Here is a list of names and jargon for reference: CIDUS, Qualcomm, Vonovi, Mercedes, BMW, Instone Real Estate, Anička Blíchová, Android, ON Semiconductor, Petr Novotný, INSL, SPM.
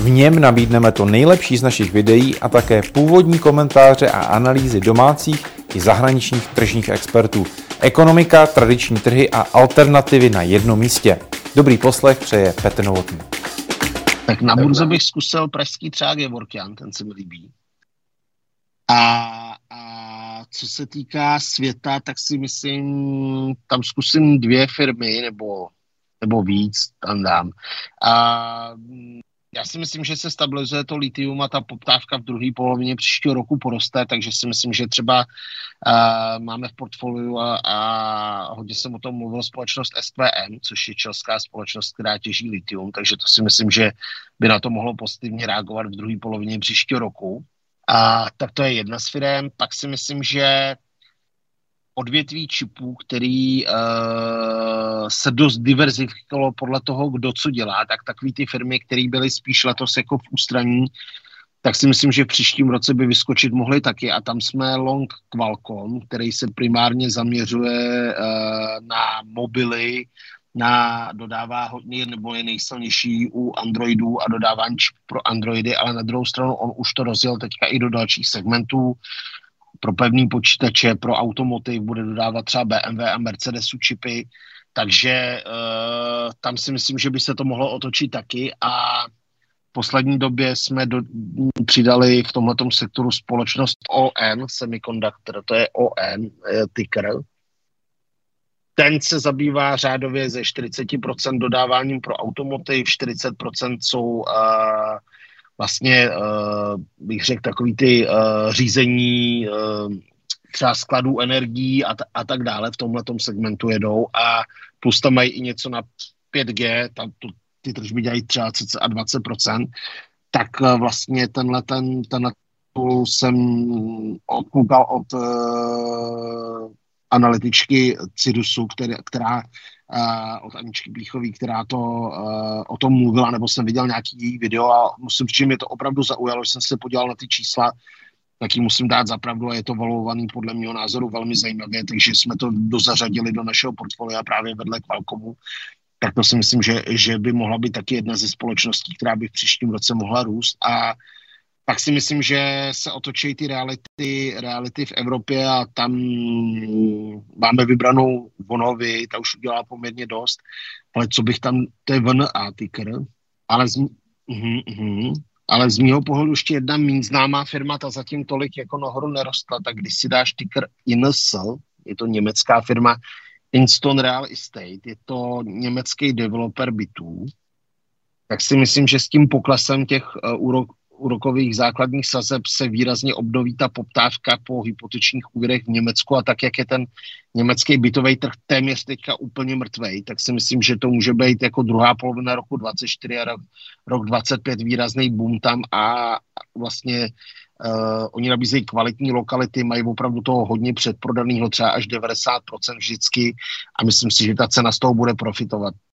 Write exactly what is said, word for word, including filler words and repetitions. V něm nabídneme to nejlepší z našich videí a také původní komentáře a analýzy domácích i zahraničních tržních expertů. Ekonomika, tradiční trhy a alternativy na jednom místě. Dobrý poslech přeje Petr Novotný. Tak na burze bych zkusil pražský třeba Gevorkian, ten se mi líbí. A, a co se týká světa, tak si myslím, tam zkusím dvě firmy nebo, nebo víc, tam dám. A já si myslím, že se stabilizuje to litium a ta poptávka v druhé polovině příštího roku poroste, takže si myslím, že třeba uh, máme v portfoliu a, a hodně jsem o tom mluvil společnost S P M, což je česká společnost, která těží litium, takže to si myslím, že by na to mohlo pozitivně reagovat v druhé polovině příštího roku. A tak to je jedna z firem. Pak si myslím, že odvětví čipů, který uh, se dost diverzifikovalo podle toho, kdo co dělá, tak takový ty firmy, které byly spíš letos jako v ústraní, tak si myslím, že v příštím roce by vyskočit mohly taky. A tam jsme long Qualcomm, který se primárně zaměřuje uh, na mobily, na dodává hodně nebo je nejsilnější u Androidů a dodávání pro Androidy, ale na druhou stranu on už to rozjel teďka i do dalších segmentů. Pro pevný počítače, pro automotiv bude dodávat třeba B M W a Mercedesu čipy, takže uh, tam si myslím, že by se to mohlo otočit taky a v poslední době jsme do, přidali v tomhletom sektoru společnost O N Semiconductor, to je O N eh, ticker. Ten se zabývá řádově ze čtyřicet procent dodáváním pro automotiv, čtyřicet procent jsou uh, vlastně, uh, bych řekl, takový ty uh, řízení uh, třeba skladů energií a, t- a tak dále v tomhletom segmentu jedou a plus tam mají i něco na pět G, tam to, ty tržby dělají třeba cca dvacet procent, tak uh, vlastně tenhle, ten, tenhle jsem odkoukal od uh, analytičky CIDUSu, která, která Uh, od Aničky Blíchové, která to, uh, o tom mluvila, nebo jsem viděl nějaký její video a musím říct, že mě to opravdu zaujalo, že jsem se podíval na ty čísla, tak ji musím dát za pravdu a je to valuovaný podle mého názoru velmi zajímavě, takže jsme to dozařadili do našeho portfolia právě vedle Qualcommu, tak to si myslím, že, že by mohla být taky jedna ze společností, která by v příštím roce mohla růst a tak si myslím, že se otočí ty reality, reality v Evropě a tam máme vybranou Vonovi, ta už udělá poměrně dost, ale co bych tam, to je V N A ticker, ale z, uh-huh, uh-huh, ale z mýho pohledu ještě jedna méně známá firma, ta zatím tolik jako nahoru nerostla, tak když si dáš ticker I N S L, je to německá firma Instone Real Estate, je to německý developer bytů, tak si myslím, že s tím poklesem těch uh, úroků, úrokových základních sazeb se výrazně obnoví ta poptávka po hypotečních úvěrech v Německu a tak, jak je ten německý bytový trh téměř teďka úplně mrtvej, tak si myslím, že to může být jako druhá polovina roku dvacet čtyři a rok, rok dvacet pět výrazný boom tam a vlastně uh, oni nabízejí kvalitní lokality, mají opravdu toho hodně předprodaného, třeba až devadesát procent vždycky a myslím si, že ta cena z toho bude profitovat.